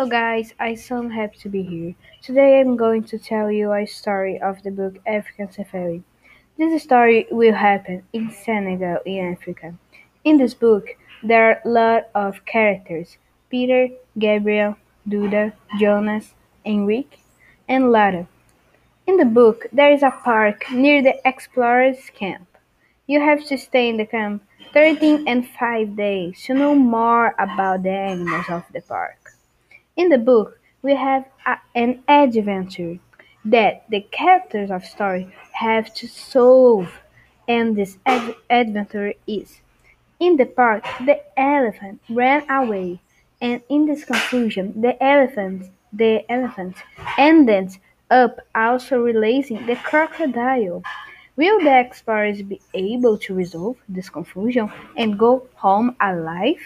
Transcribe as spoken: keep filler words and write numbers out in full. Hello guys, I so happy to be here. Today I'm going to tell you a story of the book African Safari. This story will happen in Senegal in Africa. In this book, there are a lot of characters: Peter, Gabriel, Duda, Jonas, Enrique, and Lara. In the book, there is a park near the explorers' camp. You have to stay in the camp thirteen and five days to know more about the animals of the park. In the book, we have a, an adventure that the characters of the story have to solve, and this ad adventure is: in the park, the elephant ran away, and in this conclusion, the elephant, the elephant ended up also releasing the crocodile. Will the explorers be able to resolve this confusion and go home alive?